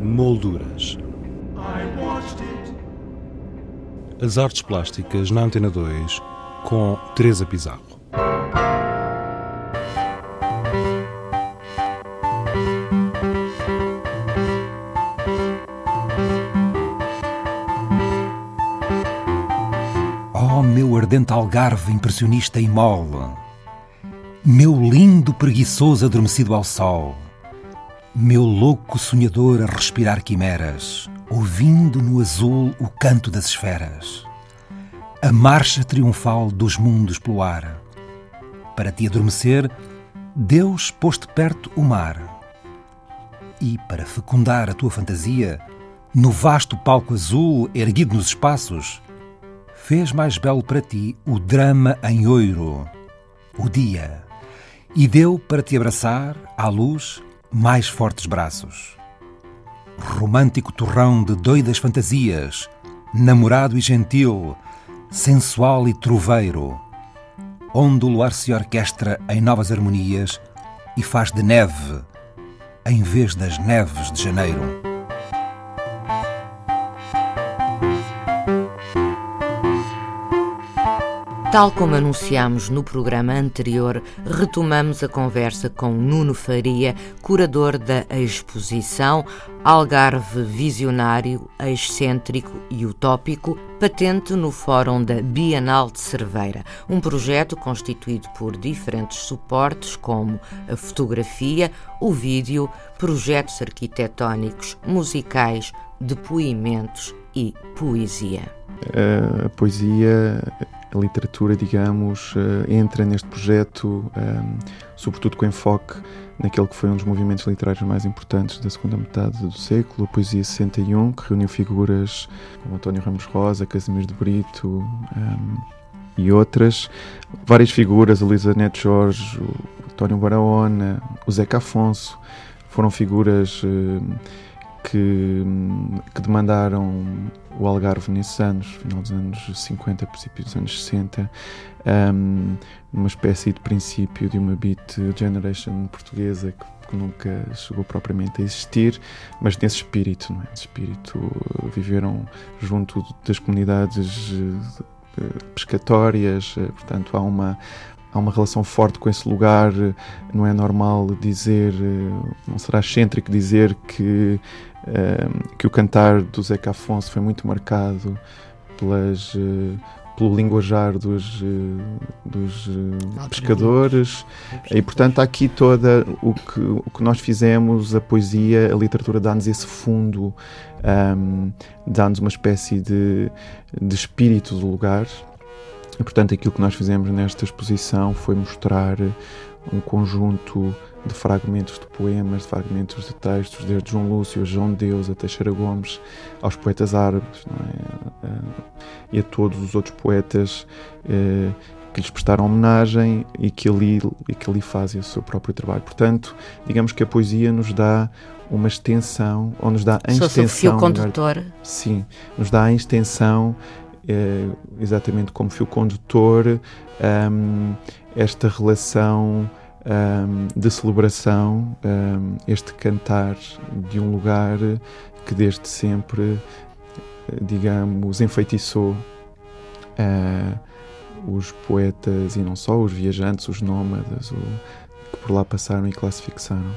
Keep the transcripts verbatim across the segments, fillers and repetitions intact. Molduras. As artes plásticas na Antena dois com Teresa Pizarro. Oh, meu ardente algarve impressionista e mole, meu lindo preguiçoso adormecido ao sol, meu louco sonhador a respirar quimeras, ouvindo no azul o canto das esferas, a marcha triunfal dos mundos pelo ar. Para te adormecer, Deus pôs-te perto o mar. E para fecundar a tua fantasia, no vasto palco azul erguido nos espaços, fez mais belo para ti o drama em ouro, o dia, e deu para te abraçar à luz mais fortes braços. Romântico torrão de doidas fantasias, namorado e gentil, sensual e troveiro, onde o luar se orquestra em novas harmonias e faz de neve em vez das neves de janeiro. Tal como anunciámos no programa anterior, retomamos a conversa com Nuno Faria, curador da exposição Algarve Visionário, Excêntrico e Utópico, patente no Fórum da Bienal de Cerveira, um projeto constituído por diferentes suportes como a fotografia, o vídeo, projetos arquitetónicos, musicais, depoimentos e poesia. A poesia, a literatura, digamos, entra neste projeto, um, sobretudo com enfoque naquele que foi um dos movimentos literários mais importantes da segunda metade do século, a Poesia sessenta e um, que reuniu figuras como António Ramos Rosa, Casimiro de Brito um, e outras, várias figuras, a Luísa Neto Jorge, o António Barahona, o Zeca Afonso, foram figuras um, que, que demandaram o Algarve nesses anos, final dos anos cinquenta, princípio dos anos sessenta, um, uma espécie de princípio de uma beat generation portuguesa que, que nunca chegou propriamente a existir, mas nesse espírito, não é? Nesse espírito uh, viveram junto das comunidades uh, pescatórias, uh, portanto há uma Há uma relação forte com esse lugar. Não é normal dizer, não será excêntrico dizer que, que o cantar do Zeca Afonso foi muito marcado pelas, pelo linguajar dos, dos pescadores. E, portanto, há aqui toda o que, o que nós fizemos, a poesia, a literatura dá-nos esse fundo, um, dá-nos uma espécie de, de espírito do lugar. E, portanto, aquilo que nós fizemos nesta exposição foi mostrar um conjunto de fragmentos de poemas, de fragmentos de textos, desde João Lúcio, a João Deus, a Teixeira Gomes, aos poetas árabes, não é? E a todos os outros poetas eh, que lhes prestaram homenagem e que, ali, e que ali fazem o seu próprio trabalho. Portanto, digamos que a poesia nos dá uma extensão, ou nos dá em Sou extensão... Sou fio condutor. Melhor, sim, nos dá em extensão... É exatamente como fio condutor, um, esta relação um, de celebração, um, este cantar de um lugar que desde sempre, digamos, enfeitiçou uh, os poetas e não só, os viajantes, os nómadas, o, que por lá passaram e que lá se fixaram.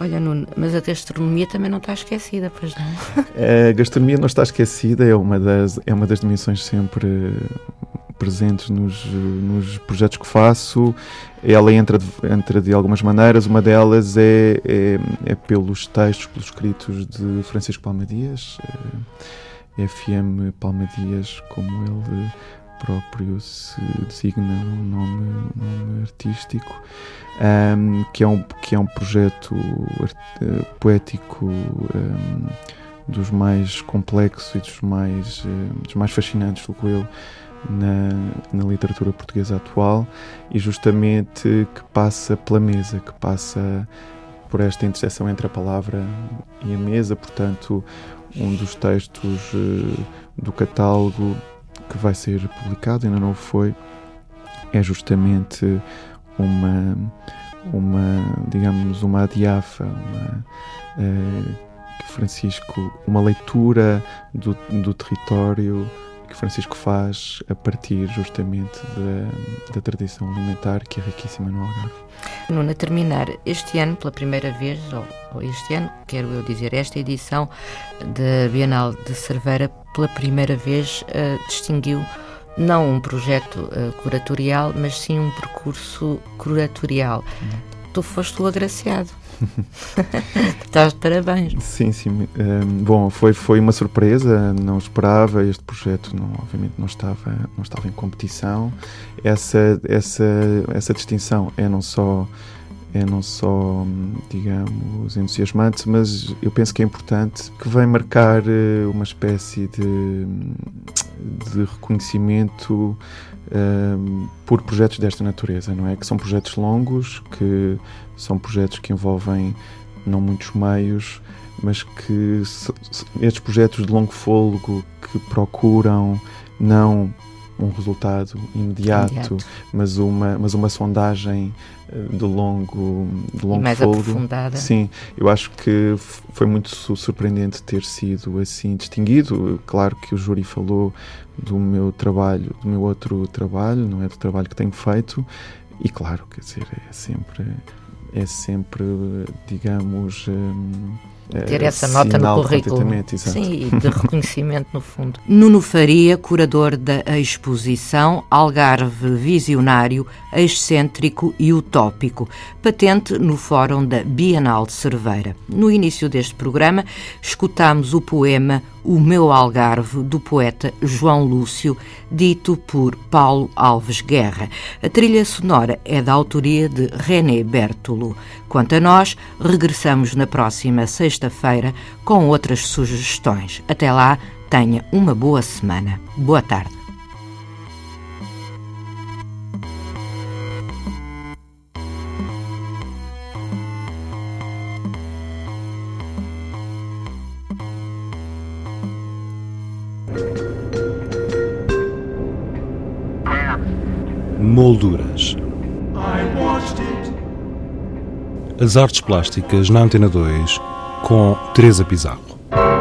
Olha, Nuno, mas a gastronomia também não está esquecida, pois não? A gastronomia não está esquecida, é uma das, é uma das dimensões sempre presentes nos, nos projetos que faço. Ela entra de, entra de algumas maneiras, uma delas é, é, é pelos textos, pelos escritos de Francisco Palma Dias, F M Palma Dias, como ele próprio se designa um nome, um nome artístico, um, que, é um, que é um projeto art- poético um, dos mais complexos e dos mais, um, dos mais fascinantes, julgo eu, na, na literatura portuguesa atual, e justamente que passa pela mesa, que passa por esta interseção entre a palavra e a mesa. Portanto, um dos textos uh, do catálogo que vai ser publicado, ainda não foi, é justamente uma, uma, digamos, uma adiafa, uma, uh, que Francisco, uma leitura do, do território que Francisco faz a partir justamente da, da tradição alimentar, que é riquíssima no Algarve. Nuno, a terminar, este ano, pela primeira vez, ou, ou este ano, quero eu dizer, esta edição da Bienal de Cerveira, pela primeira vez, uh, distinguiu não um projeto uh, curatorial, mas sim um percurso curatorial. Hum. Tu foste o agraciado. Estás de parabéns. Sim, sim. Um, bom, foi, foi uma surpresa, não esperava. Este projeto, não, obviamente, não estava, não estava em competição. Essa, essa, essa distinção é não só, é não só, digamos, entusiasmante, mas eu penso que é importante, que vai marcar uma espécie de, de reconhecimento um, por projetos desta natureza, não é? Que são projetos longos, que são projetos que envolvem não muitos meios, mas que estes projetos de longo fôlego, que procuram não um resultado imediato, imediato. Mas, uma, mas uma sondagem de longo, de longo e mais fôlego. Aprofundada. Sim, eu acho que foi muito surpreendente ter sido assim distinguido. Claro que o júri falou do meu trabalho, do meu outro trabalho, não é, do trabalho que tenho feito, e claro, quer dizer, é sempre, é sempre, digamos... Hum, ter essa nota sinal no currículo. Sim, de reconhecimento no fundo. Nuno Faria, curador da exposição Algarve Visionário, Excêntrico e Utópico, patente no Fórum da Bienal de Cerveira. No início deste programa, escutámos o poema O Meu Algarve, do poeta João Lúcio, dito por Paulo Alves Guerra. A trilha sonora é da autoria de René Bertolo. Quanto a nós, regressamos na próxima sexta-feira com outras sugestões. Até lá, tenha uma boa semana. Boa tarde. Molduras. As artes plásticas na Antena dois, com Teresa Pizarro.